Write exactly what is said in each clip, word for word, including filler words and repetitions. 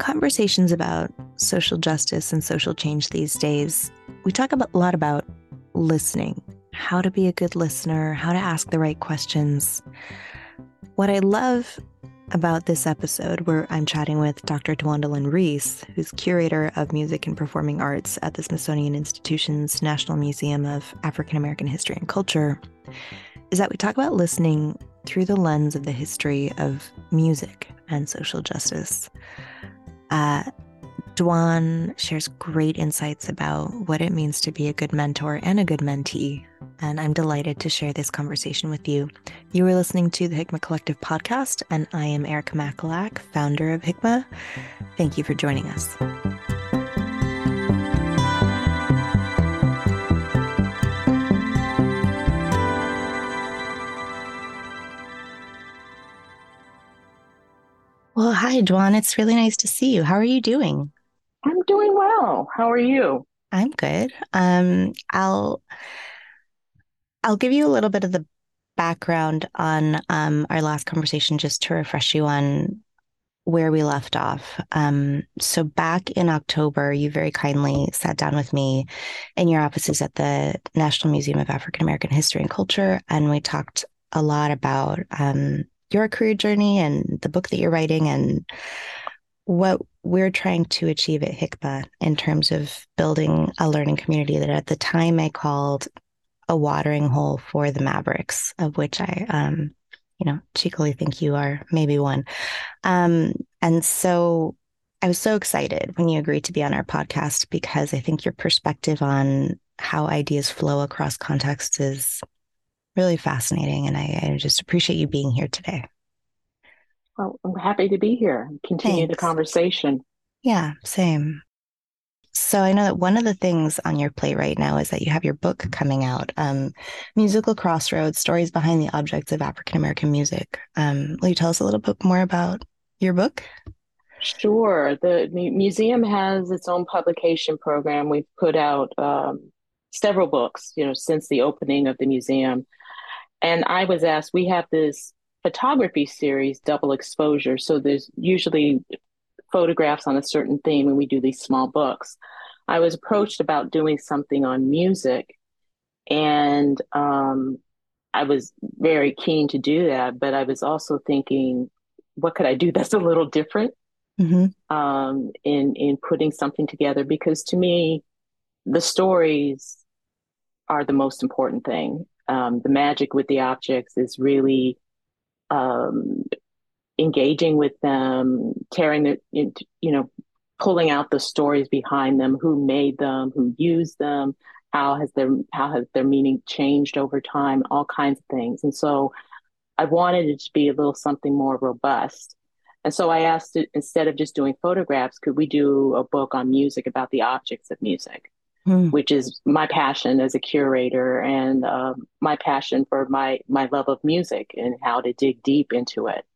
conversations about social justice and social change these days, we talk about, a lot about listening, how to be a good listener, how to ask the right questions. What I love about this episode, where I'm chatting with Doctor Dwandalyn Reese, who's curator of music and performing arts at the Smithsonian Institution's National Museum of African American History and Culture, is that we talk about listening through the lens of the history of music and social justice. Uh, Dwan shares great insights about what it means to be a good mentor and a good mentee, and I'm delighted to share this conversation with you. You are listening to the Hikma Collective Podcast, and I am Erica Mukalak, founder of Hikma. Thank you for joining us. Well, hi, Dwan. It's really nice to see you. How are you doing? I'm doing well. How are you? I'm good. Um, I'll I'll give you a little bit of the background on um, our last conversation just to refresh you on where we left off. Um, so back in October, you very kindly sat down with me in your offices at the National Museum of African American History and Culture, and we talked a lot about um your career journey and the book that you're writing and what we're trying to achieve at HICPA in terms of building a learning community that at the time I called a watering hole for the Mavericks, of which I, um, you know, cheekily think you are maybe one. Um, and so I was so excited when you agreed to be on our podcast, because I think your perspective on how ideas flow across contexts is really fascinating, and I, I just appreciate you being here today. Well, I'm happy to be here and continue Thanks. The conversation. Yeah, same. So I know that one of the things on your plate right now is that you have your book coming out, um, Musical Crossroads: Stories Behind the Objects of African American Music. Um, will you tell us a little bit more about your book? Sure. The museum has its own publication program. We've put out um, several books, you know, since the opening of the museum. And I was asked, we have this photography series, Double Exposure. So there's usually photographs on a certain theme, and we do these small books. I was approached about doing something on music, and um, I was very keen to do that. But I was also thinking, what could I do that's a little different mm-hmm. um, in, in putting something together? Because to me, the stories are the most important thing. Um, the magic with the objects is really um, engaging with them, tearing the, you know, pulling out the stories behind them, who made them, who used them, how has their, how has their meaning changed over time, all kinds of things. And so I wanted it to be a little something more robust. And so I asked it, instead of just doing photographs, could we do a book on music about the objects of music? Mm. Which is my passion as a curator, and uh, my passion for my my love of music and how to dig deep into it.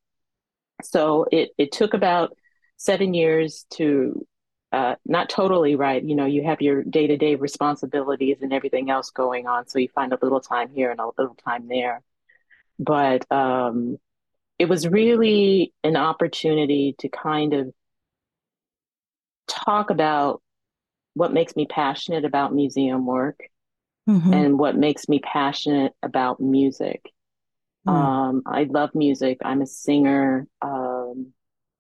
So it, it took about seven years to uh, not totally write. You know, you have your day-to-day responsibilities and everything else going on, so you find a little time here and a little time there. But um, it was really an opportunity to kind of talk about what makes me passionate about museum work mm-hmm. and what makes me passionate about music. Mm. Um, I love music. I'm a singer. Um,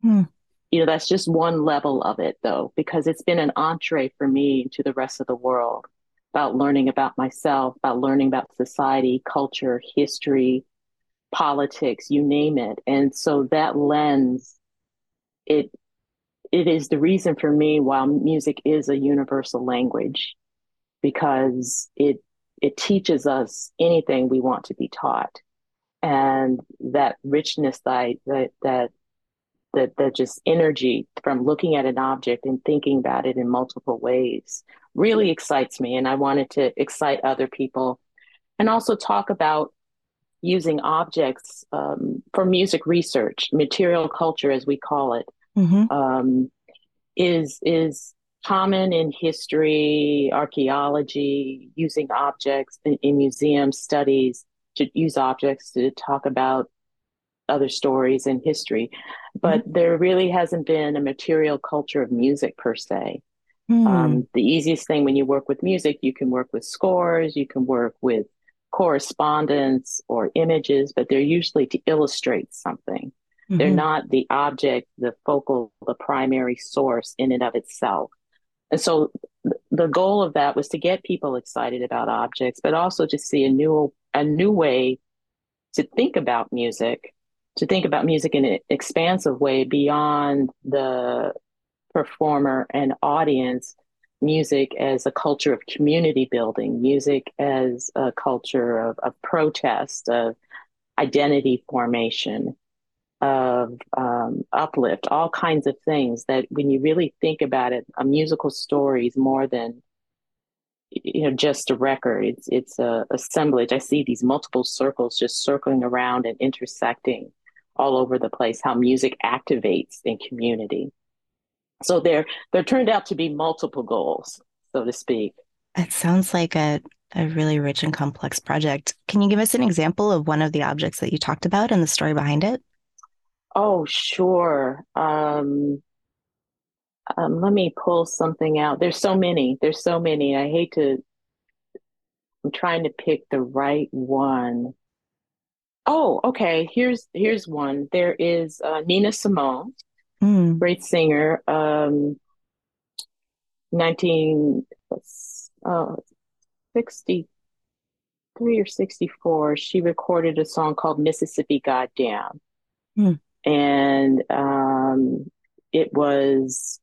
mm. You know, that's just one level of it, though, because it's been an entree for me to the rest of the world, about learning about myself, about learning about society, culture, history, politics, you name it. And so that lens, it, It is the reason for me why music is a universal language, because it it teaches us anything we want to be taught, and that richness, that that that that just energy from looking at an object and thinking about it in multiple ways really excites me, and I wanted to excite other people, and also talk about using objects um, for music research, material culture as we call it. Mm-hmm. Um, is is common in history, archaeology, using objects in, in museum studies, to use objects to talk about other stories in history. but mm-hmm. there really hasn't been a material culture of music per se. Mm-hmm. Um, the easiest thing when you work with music, you can work with scores, you can work with correspondence or images, but they're usually to illustrate something. Mm-hmm. They're not the object, the focal, the primary source in and of itself. And so th- the goal of that was to get people excited about objects, but also to see a new a new way to think about music, to think about music in an expansive way beyond the performer and audience, music as a culture of community building, music as a culture of, of protest, of identity formation, of um, uplift, all kinds of things that when you really think about it, a musical story is more than, you know, just a record. It's it's a assemblage. I see these multiple circles just circling around and intersecting all over the place, how music activates in community. So there there turned out to be multiple goals, so to speak. It sounds like a, a really rich and complex project. Can you give us an example of one of the objects that you talked about and the story behind it? Oh, sure. Um, um, let me pull something out. There's so many. There's so many. I hate to, I'm trying to pick the right one. Oh, okay. Here's, here's one. There is uh, Nina Simone, mm. great singer, um, nineteen sixty-three or sixty-four. She recorded a song called Mississippi Goddamn. Mm. And um, it was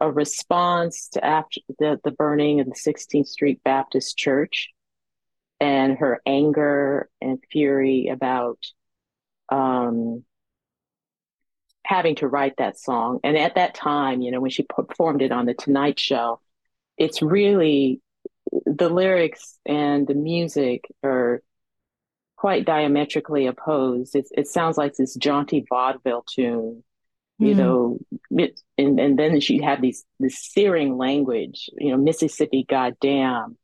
a response to after the, the burning of the sixteenth Street Baptist Church and her anger and fury about um, having to write that song. And at that time, you know, when she performed it on The Tonight Show, it's really the lyrics and the music are quite diametrically opposed. It, it sounds like this jaunty vaudeville tune, you mm. know, it, and, and then she had these, this searing language, you know, Mississippi, goddamn,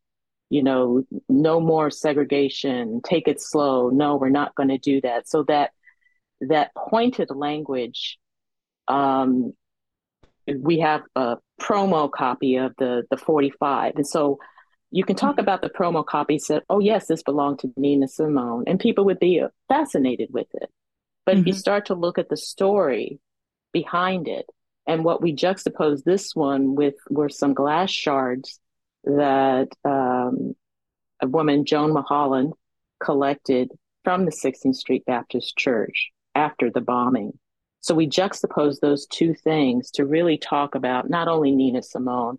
you know, no more segregation, take it slow. No, we're not going to do that. So that, that pointed language, um, we have a promo copy of the, the forty-five. And so you can talk about the promo copy, said, oh, yes, this belonged to Nina Simone. And people would be fascinated with it. But mm-hmm. if you start to look at the story behind it, and what we juxtapose this one with were some glass shards that um, a woman, Joan Mulholland, collected from the sixteenth Street Baptist Church after the bombing. So we juxtapose those two things to really talk about not only Nina Simone,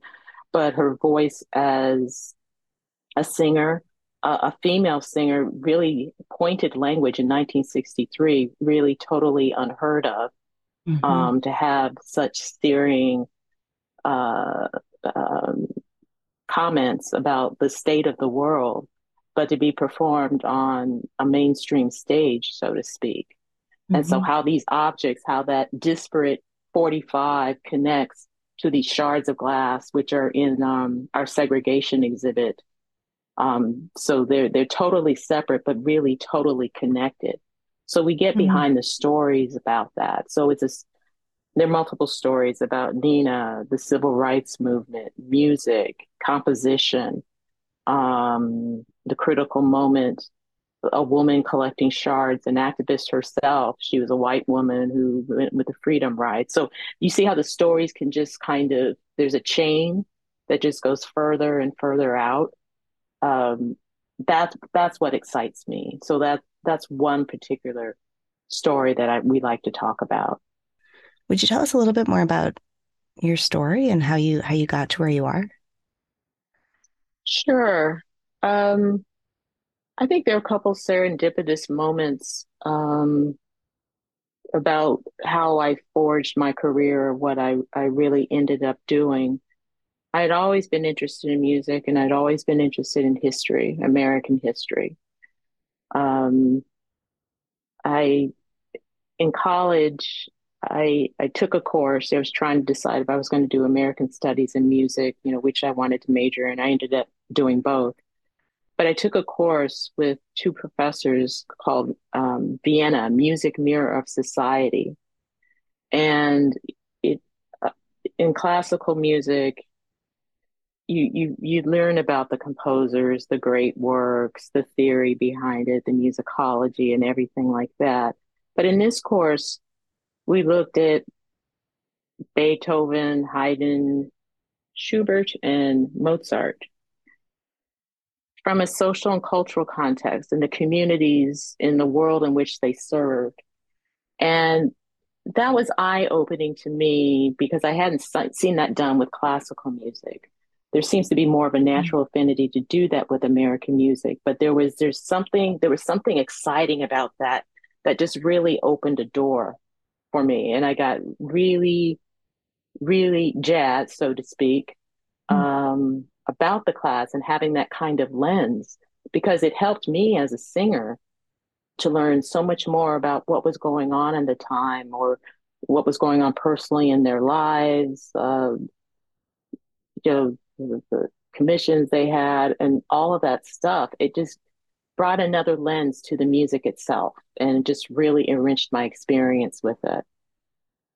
but her voice as a singer, uh, a female singer, really pointed language in nineteen sixty-three, really totally unheard of, mm-hmm. um, to have such searing uh, um, comments about the state of the world, but to be performed on a mainstream stage, so to speak. Mm-hmm. And so how these objects, how that disparate forty-five connects to these shards of glass, which are in um, our segregation exhibit. Um, so they're they're totally separate, but really totally connected. So we get mm-hmm. behind the stories about that. So it's a, there are multiple stories about Nina, the civil rights movement, music, composition, um, the critical moment, a woman collecting shards, an activist herself. She was a white woman who went with the Freedom Ride. So you see how the stories can just kind of, there's a chain that just goes further and further out. Um, that's, that's what excites me. So that, that's one particular story that I, we like to talk about. Would you tell us a little bit more about your story and how you, how you got to where you are? Sure. Um, I think there are a couple serendipitous moments um, about how I forged my career, what I, I really ended up doing. I had always been interested in music, and I'd always been interested in history, American history. Um, I, in college, I I took a course. I was trying to decide if I was going to do American studies and music, you know, which I wanted to major, and I ended up doing both. But I took a course with two professors called um, Vienna, Music Mirror of Society. And it uh, in classical music, you you you learn about the composers, the great works, the theory behind it, the musicology, and everything like that. But in this course, we looked at Beethoven, Haydn, Schubert, and Mozart from a social and cultural context in the communities in the world in which they served. And that was eye-opening to me because I hadn't seen that done with classical music. There seems to be more of a natural affinity to do that with American music, but there was there's something there was something exciting about that that just really opened a door for me. And I got really, really jazzed, so to speak, mm-hmm. um, about the class and having that kind of lens, because it helped me as a singer to learn so much more about what was going on in the time or what was going on personally in their lives, uh, you know, the commissions they had and all of that stuff. It just brought another lens to the music itself and just really enriched my experience with it.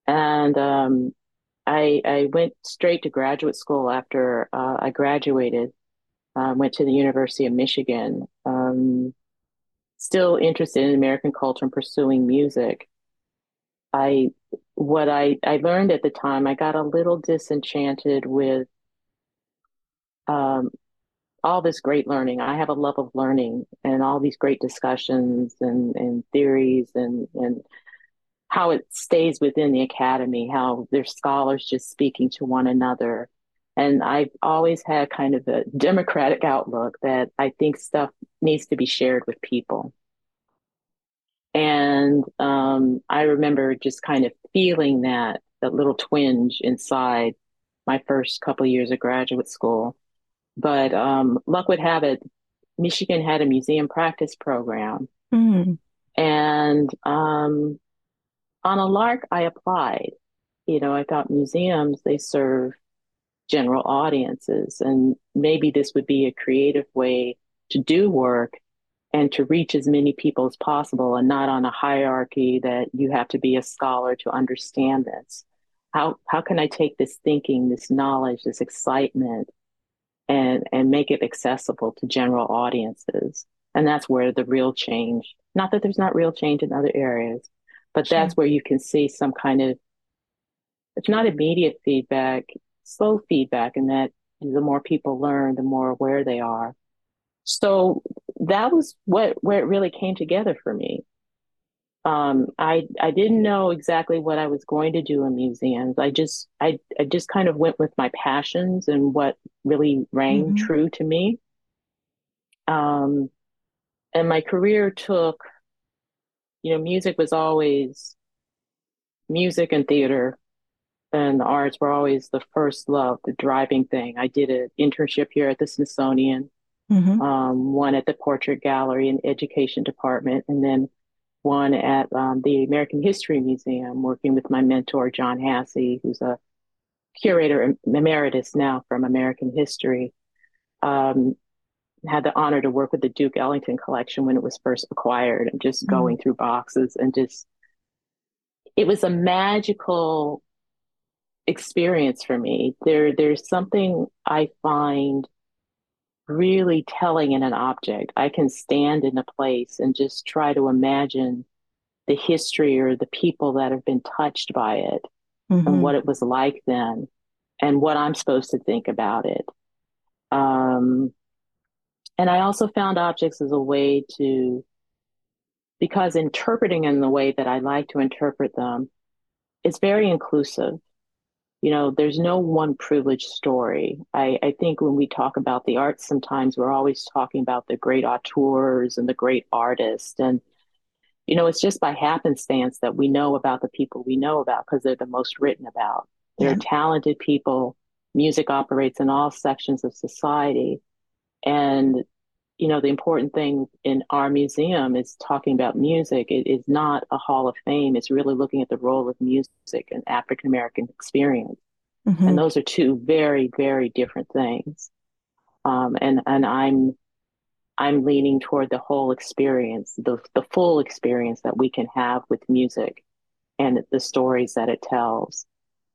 And um, I, I went straight to graduate school after uh, I graduated, uh, went to the University of Michigan, um, still interested in American culture and pursuing music. I what I, I learned at the time, I got a little disenchanted with um, all this great learning. I have a love of learning and all these great discussions and, and theories and, and how it stays within the academy, how there's scholars just speaking to one another. And I've always had kind of a democratic outlook that I think stuff needs to be shared with people. And um, I remember just kind of feeling that, that little twinge inside my first couple of years of graduate school. But um, luck would have it, Michigan had a museum practice program. Mm. And um, on a lark, I applied. You know, I thought museums, they serve general audiences, and maybe this would be a creative way to do work and to reach as many people as possible, and not on a hierarchy that you have to be a scholar to understand this. How how can I take this thinking, this knowledge, this excitement, and and make it accessible to general audiences? And that's where the real change, not that there's not real change in other areas, but sure. That's where you can see some kind of, if not immediate feedback, slow feedback, and that the more people learn, the more aware they are. So that was what where it really came together for me. Um, I I didn't know exactly what I was going to do in museums. I just I I just kind of went with my passions and what really rang mm-hmm. true to me. Um, and my career took, you know, music was always music and theater. And the arts were always the first love, the driving thing. I did an internship here at the Smithsonian, mm-hmm. um, one at the Portrait Gallery and Education Department, and then one at um, the American History Museum, working with my mentor, John Hasse, who's a curator emeritus now from American history. Um, had the honor to work with the Duke Ellington collection when it was first acquired, and just mm-hmm. going through boxes and just, it was a magical experience for me. There, there's something I find really telling in an object. I can stand in a place and just try to imagine the history or the people that have been touched by it mm-hmm. and what it was like then and what I'm supposed to think about it. Um, and I also found objects as a way to, because interpreting in the way that I like to interpret them, it's very inclusive. You know, there's no one privileged story. I, I think when we talk about the arts, sometimes we're always talking about the great auteurs and the great artists. And, you know, it's just by happenstance that we know about the people we know about because they're the most written about. They're yeah. talented people. Music operates in all sections of society. And, you know, the important thing in our museum is talking about music. It is not a Hall of Fame. It's really looking at the role of music and African-American experience. Mm-hmm. And those are two very, very different things. Um, and, and I'm, I'm leaning toward the whole experience, the, the full experience that we can have with music and the stories that it tells.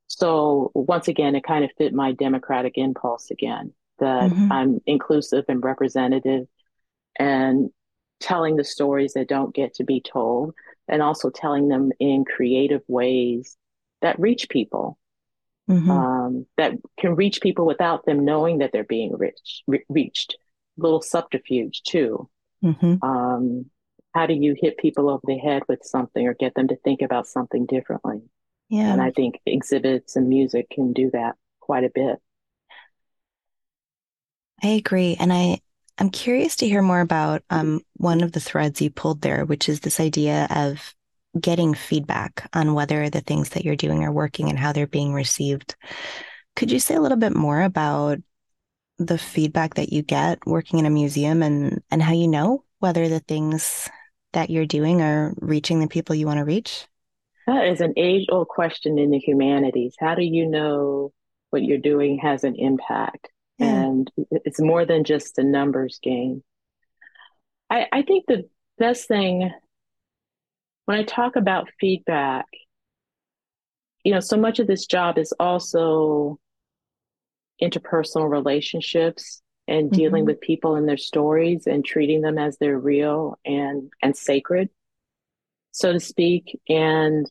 So once again, it kind of fit my democratic impulse again, that mm-hmm. I'm inclusive and representative and telling the stories that don't get to be told, and also telling them in creative ways that reach people, mm-hmm. um, that can reach people without them knowing that they're being rich, re- reached. Little subterfuge too. Mm-hmm. Um, how do you hit people over the head with something or get them to think about something differently? Yeah. And I think exhibits and music can do that quite a bit. I agree. And I, I'm curious to hear more about um, one of the threads you pulled there, which is this idea of getting feedback on whether the things that you're doing are working and how they're being received. Could you say a little bit more about the feedback that you get working in a museum and, and how you know whether the things that you're doing are reaching the people you want to reach? That is an age-old question in the humanities. How do you know what you're doing has an impact? Yeah. And it's more than just a numbers game. I, I think the best thing, when I talk about feedback, you know, so much of this job is also interpersonal relationships and mm-hmm. dealing with people and their stories and treating them as they're real and, and sacred, so to speak. And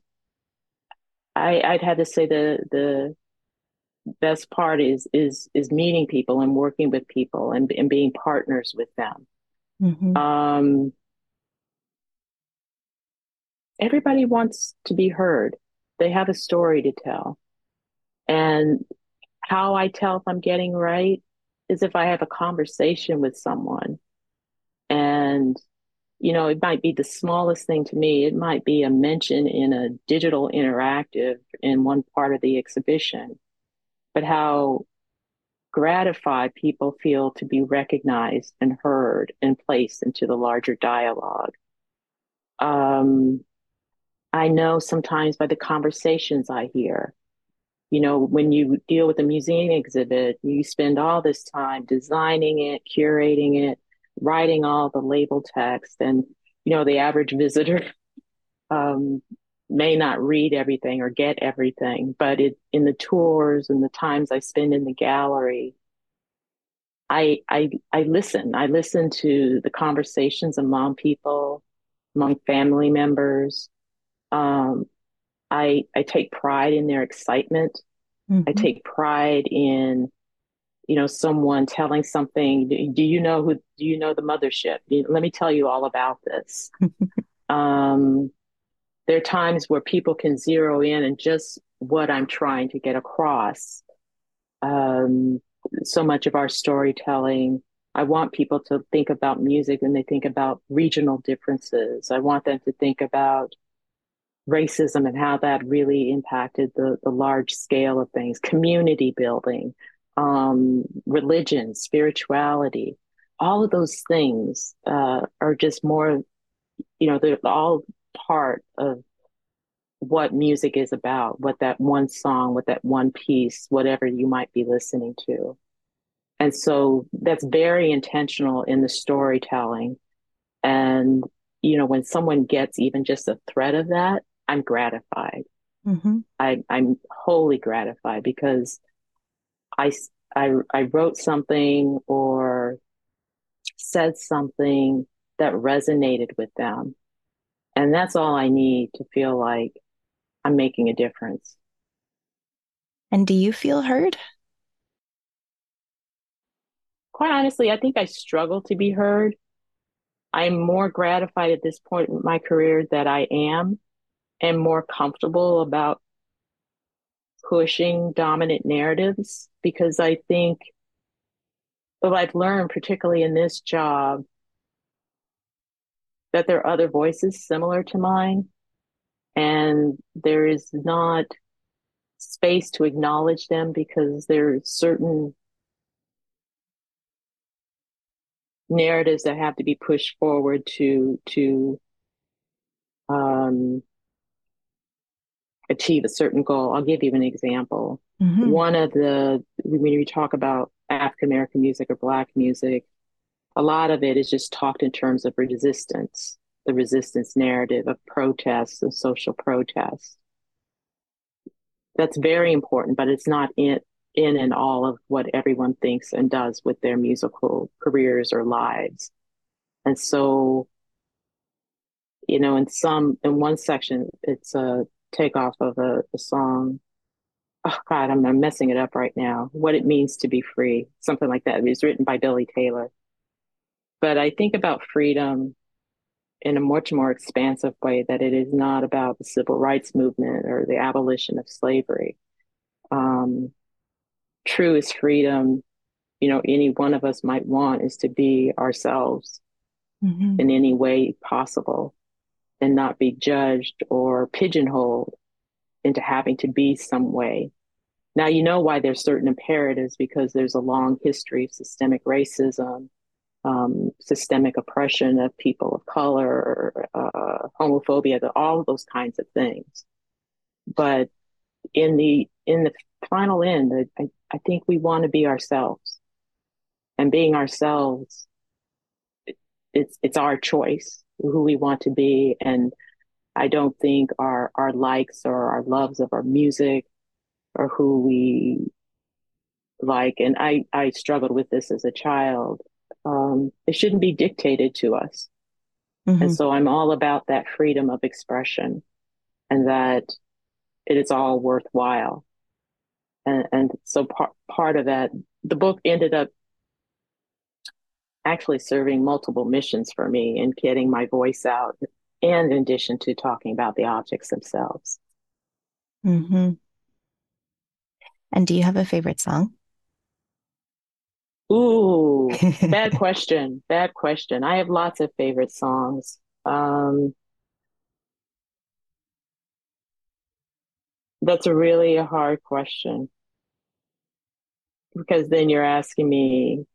I, I'd have to say the the best part is is is meeting people and working with people and, and being partners with them. Mm-hmm. Um, everybody wants to be heard. They have a story to tell. And how I tell if I'm getting right is if I have a conversation with someone. And, you know, it might be the smallest thing to me. It might be a mention in a digital interactive in one part of the exhibition, but how gratified people feel to be recognized and heard and placed into the larger dialogue. Um, I know sometimes by the conversations I hear. You know, when you deal with a museum exhibit, you spend all this time designing it, curating it, writing all the label text. And, you know, the average visitor um, may not read everything or get everything. But it, in the tours and the times I spend in the gallery, I, I, I listen. I listen to the conversations among people, among family members. Um, I, I take pride in their excitement. Mm-hmm. I take pride in, you know, someone telling something. Do, do you know who? Do you know the mothership? Do, let me tell you all about this. um, there are times where people can zero in and just what I'm trying to get across. Um, so much of our storytelling, I want people to think about music when they think about regional differences. I want them to think about racism and how that really impacted the, the large scale of things, community building, um, religion, spirituality, all of those things uh, are just more, you know, they're all part of what music is about, what that one song, what that one piece, whatever you might be listening to. And so that's very intentional in the storytelling. And, you know, when someone gets even just a thread of that, I'm gratified. Mm-hmm. I, I'm wholly gratified because I, I, I wrote something or said something that resonated with them. And that's all I need to feel like I'm making a difference. And do you feel heard? Quite honestly, I think I struggle to be heard. I'm more gratified at this point in my career that I am, and more comfortable about pushing dominant narratives, because I think what I've learned, particularly in this job, that there are other voices similar to mine, and there is not space to acknowledge them because there are certain narratives that have to be pushed forward to to um, achieve a certain goal. I'll give you an example. Mm-hmm. One of the, when you talk about African American music or Black music, a lot of it is just talked in terms of resistance, the resistance narrative of protests and social protests. that's very important, but it's not in in and all of what everyone thinks and does with their musical careers or lives. And so, you know, in some, in one section, it's a takeoff of a, a song. Oh God, I'm, I'm messing it up right now. What It Means to Be Free, something like that. It was written by Billy Taylor. But I think about freedom in a much more expansive way, that it is not about the civil rights movement or the abolition of slavery. Um, true is freedom, you know, any one of us might want is to be ourselves mm-hmm. in any way possible and not be judged or pigeonholed into having to be some way. Now, you know why there's certain imperatives, because there's a long history of systemic racism, um, systemic oppression of people of color, uh, homophobia, the, all of those kinds of things. But in the in the final end, I, I think we want to be ourselves. And being ourselves, it, it's it's our choice, who we want to be. And I don't think our, our likes or our loves of our music or who we like, and I, I struggled with this as a child, um, it shouldn't be dictated to us. Mm-hmm. And so I'm all about that freedom of expression and that it is all worthwhile. And, and so part, part of that, the book ended up actually serving multiple missions for me and getting my voice out. And in addition to talking about the objects themselves. Mm-hmm. And do you have a favorite song? Ooh, bad question. Bad question. I have lots of favorite songs. Um, that's a really a hard question. Because then you're asking me,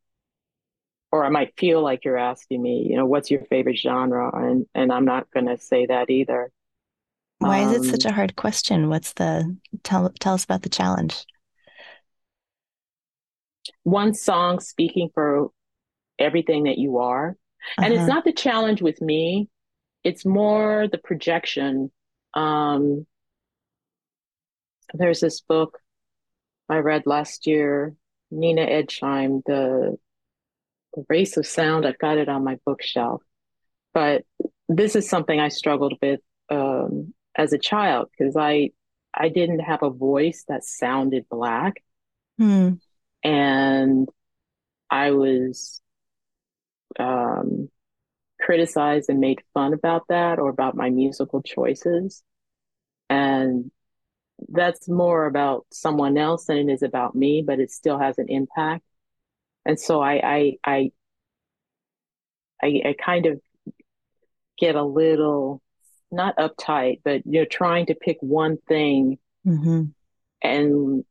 or I might feel like you're asking me, you know, what's your favorite genre? And and I'm not going to say that either. Why um, is it such a hard question? What's the, tell tell us about the challenge. One song speaking for everything that you are. Uh-huh. And it's not the challenge with me. It's more the projection. Um, there's this book I read last year, Nina Edgheim, the The Race of Sound. I've got it on my bookshelf, but this is something I struggled with um, as a child, because I I didn't have a voice that sounded Black, mm. and I was um, criticized and made fun about that, or about my musical choices, and that's more about someone else than it is about me, but it still has an impact. And so I I, I I I kind of get a little, not uptight, but you know, trying to pick one thing mm-hmm. and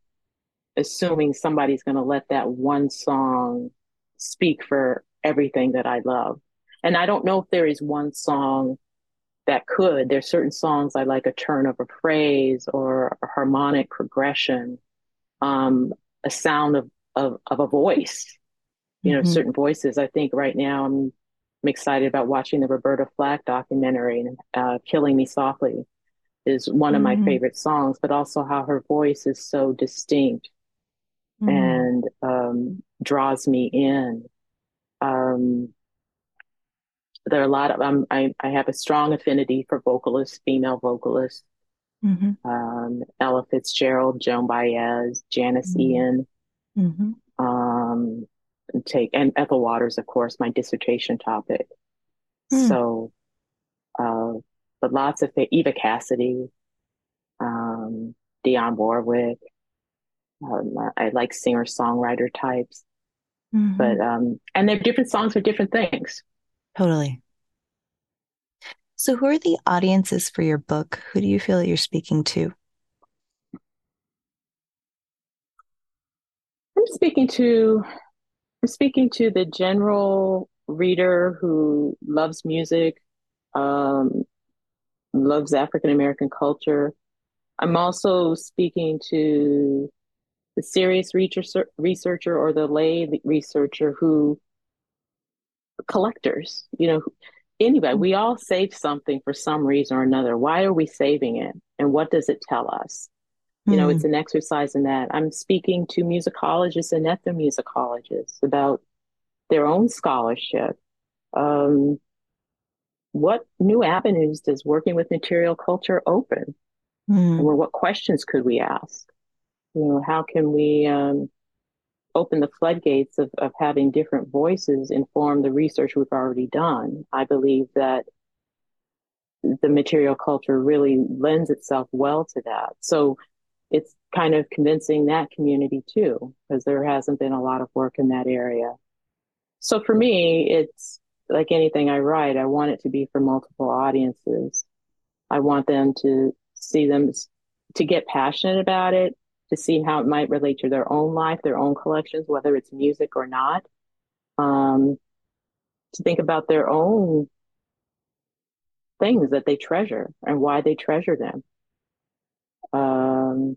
assuming somebody's going to let that one song speak for everything that I love. And I don't know if there is one song that could. There's certain songs I like, a turn of a phrase or a harmonic progression, um, a sound of, of, of a voice. You know, mm-hmm. certain voices. I think right now I'm, I'm excited about watching the Roberta Flack documentary, and uh, Killing Me Softly is one mm-hmm. of my favorite songs, but also how her voice is so distinct mm-hmm. and um, draws me in. Um, there are a lot of, um, I, I have a strong affinity for vocalists, female vocalists, mm-hmm. um, Ella Fitzgerald, Joan Baez, Janice mm-hmm. Ian. Mm-hmm. Um, take and Ethel Waters, of course, my dissertation topic. Mm. So, uh, but lots of fa- Eva Cassidy, um, Dionne Warwick. Um, I like singer-songwriter types, mm-hmm. but um, and they're different songs for different things. Totally. So, who are the audiences for your book? Who do you feel that you're speaking to? I'm speaking to. I'm speaking to the general reader who loves music, um, loves African American culture. I'm also speaking to the serious researcher, researcher or the lay researcher who, collectors, you know, anybody, we all save something for some reason or another. Why are we saving it? And what does it tell us? You know, mm. it's an exercise in that. I'm speaking to musicologists and ethnomusicologists about their own scholarship. Um, what new avenues does working with material culture open? Mm. Or what questions could we ask? You know, how can we um, open the floodgates of, of having different voices inform the research we've already done? I believe that the material culture really lends itself well to that. So it's kind of convincing that community too, because there hasn't been a lot of work in that area. So for me, it's like anything I write, I want it to be for multiple audiences. I want them to see them, to get passionate about it, to see how it might relate to their own life, their own collections, whether it's music or not, um, to think about their own things that they treasure and why they treasure them. Um,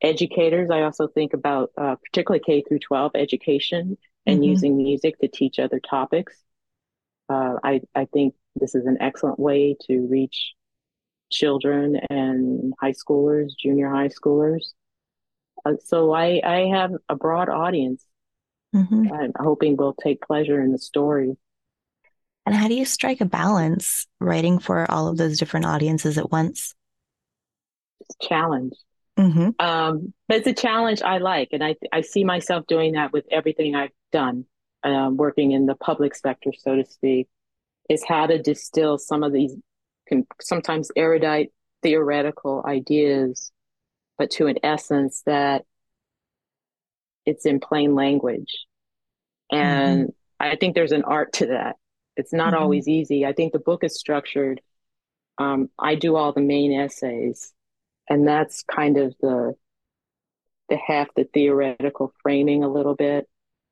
educators, I also think about uh, particularly K through twelve education and mm-hmm. using music to teach other topics. Uh, I, I think this is an excellent way to reach children and high schoolers, junior high schoolers. Uh, so I, I have a broad audience. Mm-hmm. I'm hoping we'll take pleasure in the story. And how do you strike a balance writing for all of those different audiences at once? Challenge. Mm-hmm. Um, but it's a challenge I like, and I I see myself doing that with everything I've done, uh, working in the public sector, so to speak, is how to distill some of these can, sometimes erudite theoretical ideas, but to an essence that it's in plain language. And mm-hmm. I think there's an art to that. It's not mm-hmm. always easy. I think the book is structured. Um, I do all the main essays. And that's kind of the the half the theoretical framing a little bit.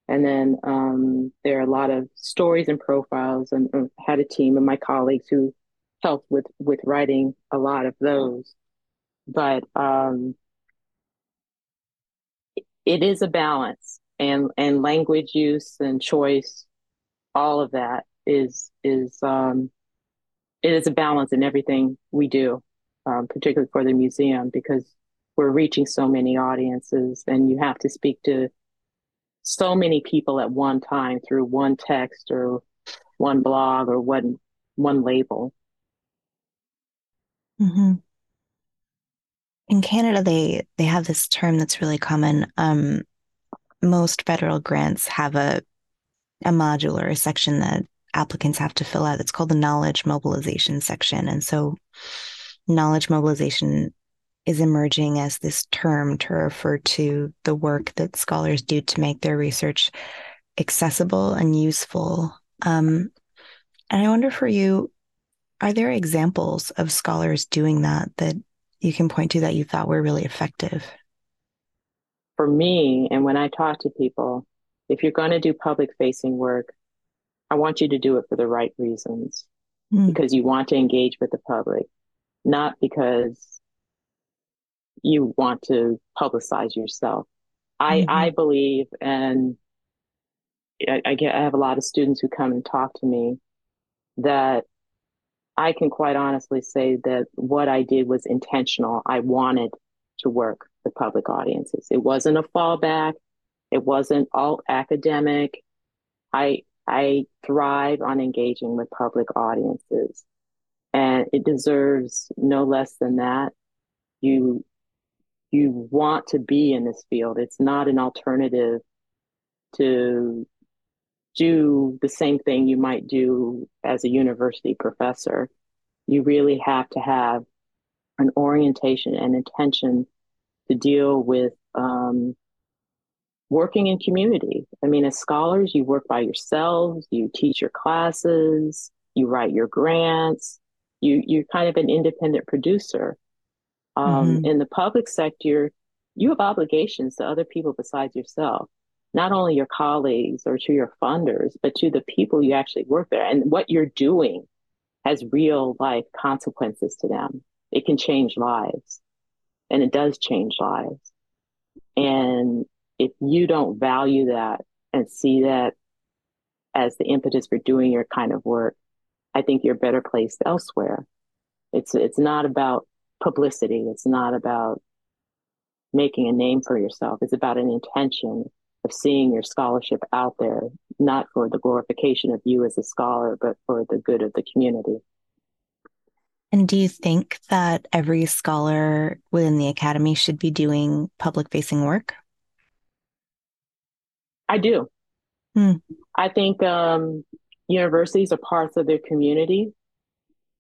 And then um, there are a lot of stories and profiles, and, and had a team of my colleagues who helped with, with writing a lot of those. But um, it is a balance, and, and language use and choice, all of that is, is um, it is a balance in everything we do. Um, particularly for the museum, because we're reaching so many audiences and you have to speak to so many people at one time through one text or one blog or one one label. Mm-hmm. In Canada, they they have this term that's really common. Um, most federal grants have a a module or a section that applicants have to fill out. It's called the knowledge mobilization section. And so knowledge mobilization is emerging as this term to refer to the work that scholars do to make their research accessible and useful. Um, and I wonder for you, are there examples of scholars doing that that you can point to that you thought were really effective? For me, and when I talk to people, if you're going to do public-facing work, I want you to do it for the right reasons, mm. because you want to engage with the public. Not because you want to publicize yourself. I, mm-hmm. I believe, and I, I get, I have a lot of students who come and talk to me, that I can quite honestly say that what I did was intentional. I wanted to work the public audiences. It wasn't a fallback. It wasn't all academic. I, I thrive on engaging with public audiences. And it deserves no less than that. You you want to be in this field. It's not an alternative to do the same thing you might do as a university professor. You really have to have an orientation and intention to deal with um, working in community. I mean, as scholars, you work by yourselves, you teach your classes, you write your grants. You, you're kind of an independent producer. Um, mm-hmm. In the public sector, you have obligations to other people besides yourself, not only your colleagues or to your funders, but to the people you actually work there. And what you're doing has real life consequences to them. It can change lives, and it does change lives. And if you don't value that and see that as the impetus for doing your kind of work, I think you're better placed elsewhere. It's it's not about publicity. It's not about making a name for yourself. It's about an intention of seeing your scholarship out there, not for the glorification of you as a scholar, but for the good of the community. And do you think that every scholar within the academy should be doing public-facing work? I do. Hmm. I think um, universities are parts of their community.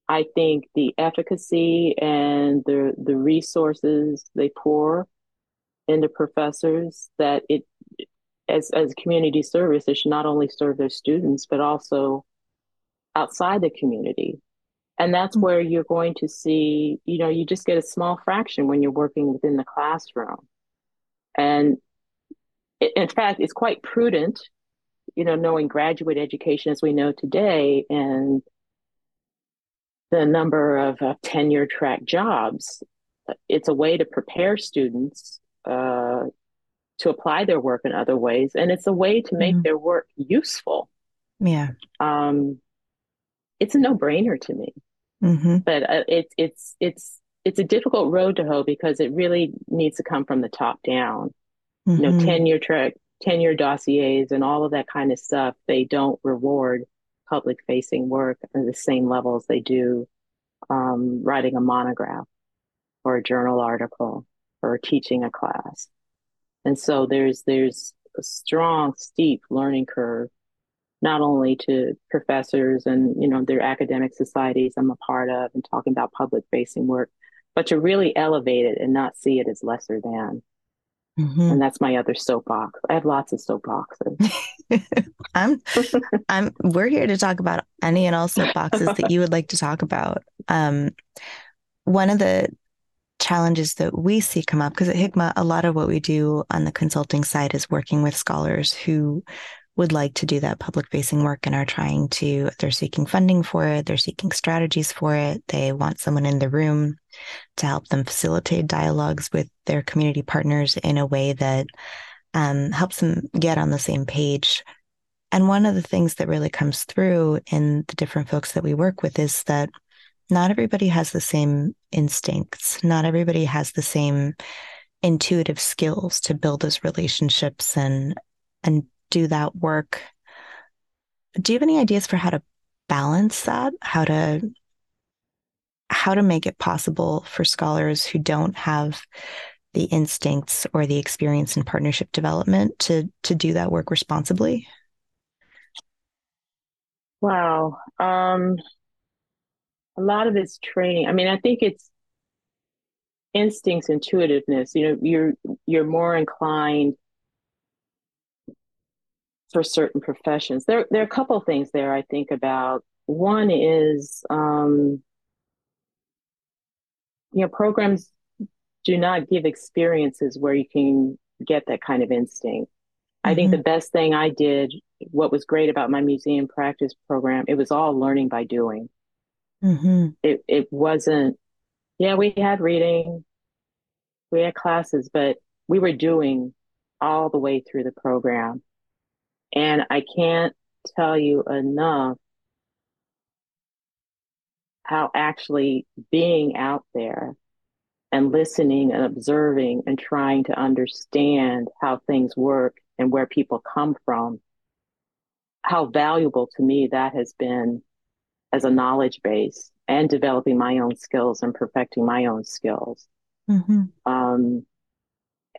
I think the efficacy and the the resources they pour into professors, that it as as community service, it should not only serve their students, but also outside the community. And that's where you're going to see, you know, you just get a small fraction when you're working within the classroom. And it, in fact, it's quite prudent, you know, knowing graduate education as we know today and the number of uh, tenure track jobs, it's a way to prepare students uh, to apply their work in other ways. And it's a way to make mm-hmm. their work useful. Yeah. Um, it's a no brainer to me. Mm-hmm. But uh, it's it's it's it's a difficult road to hoe because it really needs to come from the top down. Mm-hmm. You know, tenure track, tenure dossiers, and all of that kind of stuff. They don't reward public facing work at the same level as they do um, writing a monograph or a journal article or teaching a class. And so there's there's a strong, steep learning curve, not only to professors and, you know, their academic societies I'm a part of and talking about public facing work, but to really elevate it and not see it as lesser than. Mm-hmm. And that's my other soapbox. I have lots of soapboxes. I'm, I'm, we're here to talk about any and all soapboxes that you would like to talk about. Um, one of the challenges that we see come up, because at Hikma, a lot of what we do on the consulting side is working with scholars who would like to do that public-facing work and are trying to, they're seeking funding for it, they're seeking strategies for it, they want someone in the room to help them facilitate dialogues with their community partners in a way that um, helps them get on the same page. And one of the things that really comes through in the different folks that we work with is that not everybody has the same instincts, not everybody has the same intuitive skills to build those relationships and and do that work. Do you have any ideas for how to balance that? How to how to make it possible for scholars who don't have the instincts or the experience in partnership development to to do that work responsibly? Wow. Um, a lot of it's training. I mean, I think it's instincts, intuitiveness. You know, you're you're more inclined for certain professions. There, there are a couple of things there I think about. One is, um, you know, programs do not give experiences where you can get that kind of instinct. Mm-hmm. I think the best thing I did, what was great about my museum practice program, it was all learning by doing. Mm-hmm. It, it wasn't, yeah, we had reading, we had classes, but we were doing all the way through the program. And I can't tell you enough how actually being out there and listening and observing and trying to understand how things work and where people come from, how valuable to me that has been as a knowledge base and developing my own skills and perfecting my own skills. Mm-hmm. Um,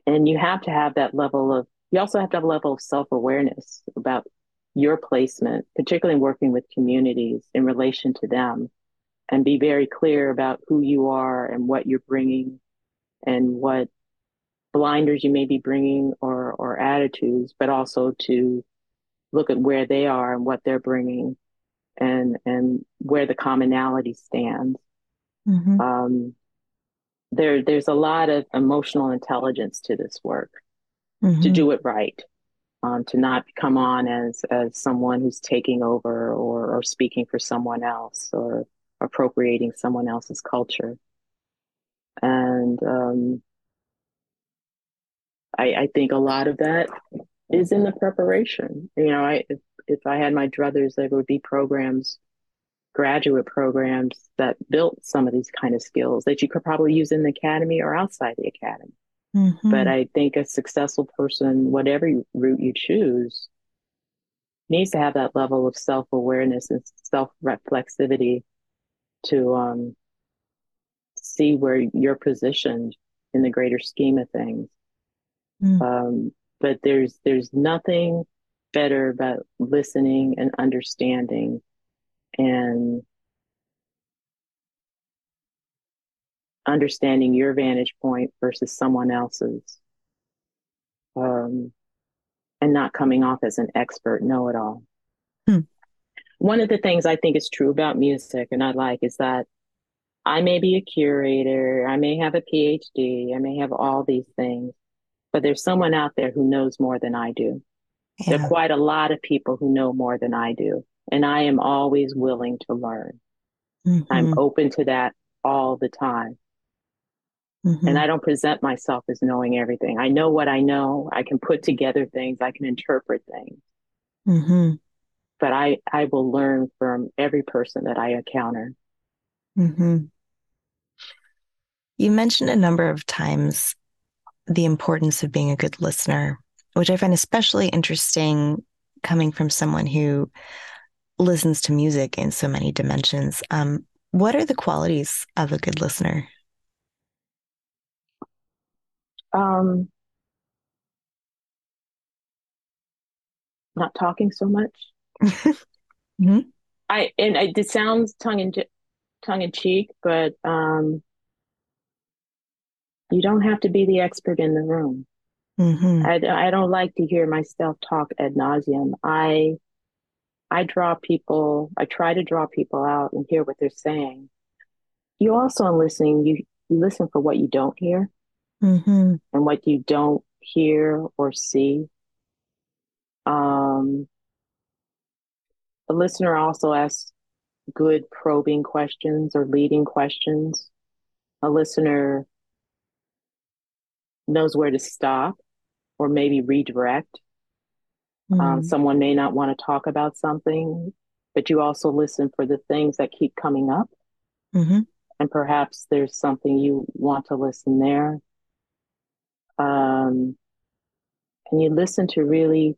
and you have to have that level of You also have to have a level of self-awareness about your placement, particularly working with communities in relation to them, and be very clear about who you are and what you're bringing and what blinders you may be bringing or, or attitudes, but also to look at where they are and what they're bringing and, and where the commonality stands. Mm-hmm. Um, there, there's a lot of emotional intelligence to this work. Mm-hmm. To do it right, um, to not come on as as someone who's taking over or, or speaking for someone else or appropriating someone else's culture. And um, I, I think a lot of that is in the preparation. You know, I if, if I had my druthers, there would be programs, graduate programs that built some of these kind of skills that you could probably use in the academy or outside the academy. Mm-hmm. But I think a successful person, whatever route you choose, needs to have that level of self-awareness and self-reflexivity to um, see where you're positioned in the greater scheme of things. Mm. Um, but there's there's nothing better about listening and understanding and understanding your vantage point versus someone else's, um, and not coming off as an expert know-it-all. Hmm. One of the things I think is true about music and I like is that I may be a curator, I may have a P H D, I may have all these things, but there's someone out there who knows more than I do. Yeah. There are quite a lot of people who know more than I do, and I am always willing to learn. Mm-hmm. I'm open to that all the time. Mm-hmm. And I don't present myself as knowing everything. I know what I know. I can put together things. I can interpret things. Mm-hmm. But I, I will learn from every person that I encounter. Mm-hmm. You mentioned a number of times the importance of being a good listener, which I find especially interesting coming from someone who listens to music in so many dimensions. Um, what are the qualities of a good listener? Um, not talking so much. Mm-hmm. I and I, it sounds tongue in tongue in cheek, but um, you don't have to be the expert in the room. Mm-hmm. I I don't like to hear myself talk ad nauseum. I I draw people. I try to draw people out and hear what they're saying. You also, in listening, you, you listen for what you don't hear. Mm-hmm. And what you don't hear or see. Um, the listener also asks good probing questions or leading questions. A listener knows where to stop or maybe redirect. Mm-hmm. Um, someone may not want to talk about something, but you also listen for the things that keep coming up. Mm-hmm. And perhaps there's something you want to listen there. Um, and you listen to really,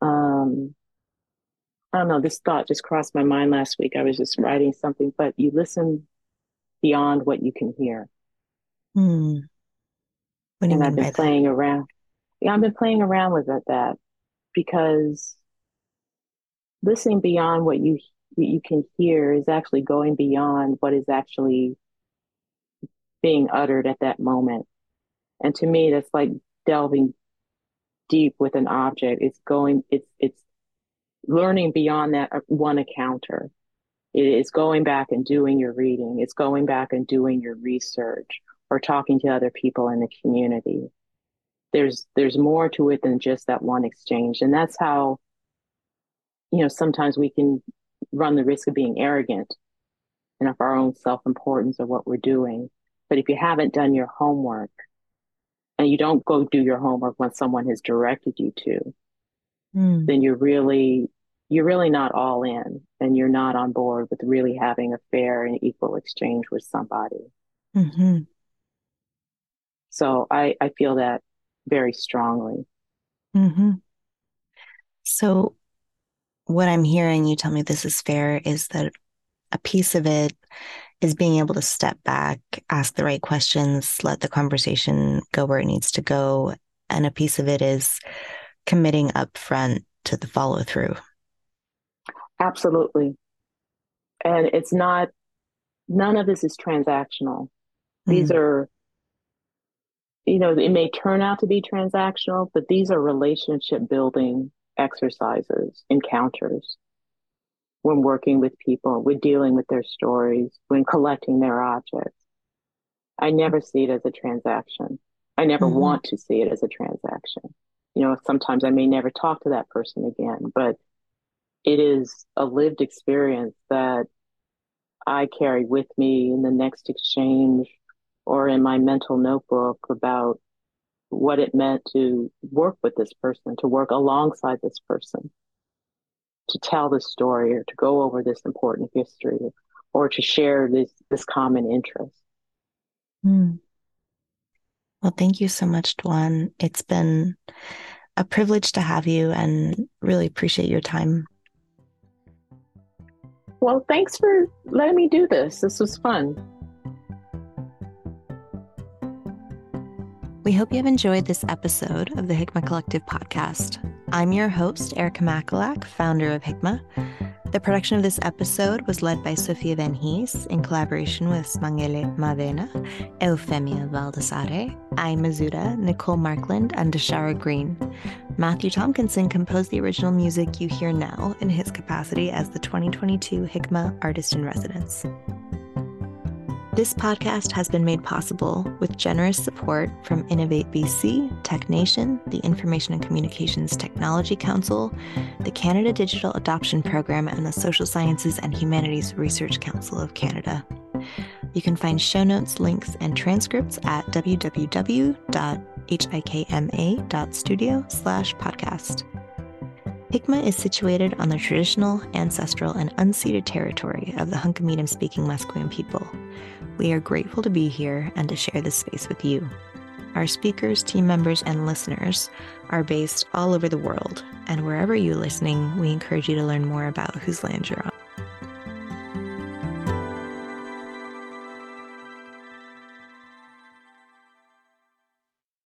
um, I don't know, this thought just crossed my mind last week. I was just writing something, but you listen beyond what you can hear. Hmm. What do you and mean I've been by playing that? around. Yeah, I've been playing around with that, that because listening beyond what you you can hear is actually going beyond what is actually being uttered at that moment. And to me, that's like delving deep with an object. It's going, it's it's learning beyond that one encounter. It is going back and doing your reading. It's going back and doing your research or talking to other people in the community. There's there's more to it than just that one exchange. And that's how, you know, sometimes we can run the risk of being arrogant and of our own self-importance of what we're doing. But if you haven't done your homework, and you don't go do your homework when someone has directed you to, mm. then you're really, you're really not all in, and you're not on board with really having a fair and equal exchange with somebody. Mm-hmm. So I, I feel that very strongly. Mm-hmm. So what I'm hearing you tell me this is fair is that a piece of it is being able to step back, ask the right questions, let the conversation go where it needs to go. And a piece of it is committing upfront to the follow through. Absolutely. And it's not, none of this is transactional. Mm-hmm. These are, you know, it may turn out to be transactional, but these are relationship building exercises, encounters. When working with people, when dealing with their stories, when collecting their objects. I never see it as a transaction. I never mm-hmm. want to see it as a transaction. You know, sometimes I may never talk to that person again, but it is a lived experience that I carry with me in the next exchange or in my mental notebook about what it meant to work with this person, to work alongside this person, to tell this story or to go over this important history or to share this, this common interest. Mm. Well, thank you so much, Dwan. It's been a privilege to have you and really appreciate your time. Well, thanks for letting me do this. This was fun. We hope you've enjoyed this episode of the Hikma Collective Podcast. I'm your host, Erica Mukalak, founder of Hikma. The production of this episode was led by Sofia Van Hees in collaboration with Smangele Madena, Eufemia Valdesare, Ai Mazuda, Nicole Markland, and Deshara Green. Matthew Tompkinson composed the original music you hear now in his capacity as the twenty twenty-two Hikma Artist-in-Residence. This podcast has been made possible with generous support from Innovate B C, TechNation, the Information and Communications Technology Council, the Canada Digital Adoption Program, and the Social Sciences and Humanities Research Council of Canada. You can find show notes, links, and transcripts at w w w dot hikma dot studio slash podcast. Hikma is situated on the traditional, ancestral, and unceded territory of the Hunkametum-speaking Musqueam people. We are grateful to be here and to share this space with you. Our speakers, team members, and listeners are based all over the world, and wherever you're listening, we encourage you to learn more about whose land you're on.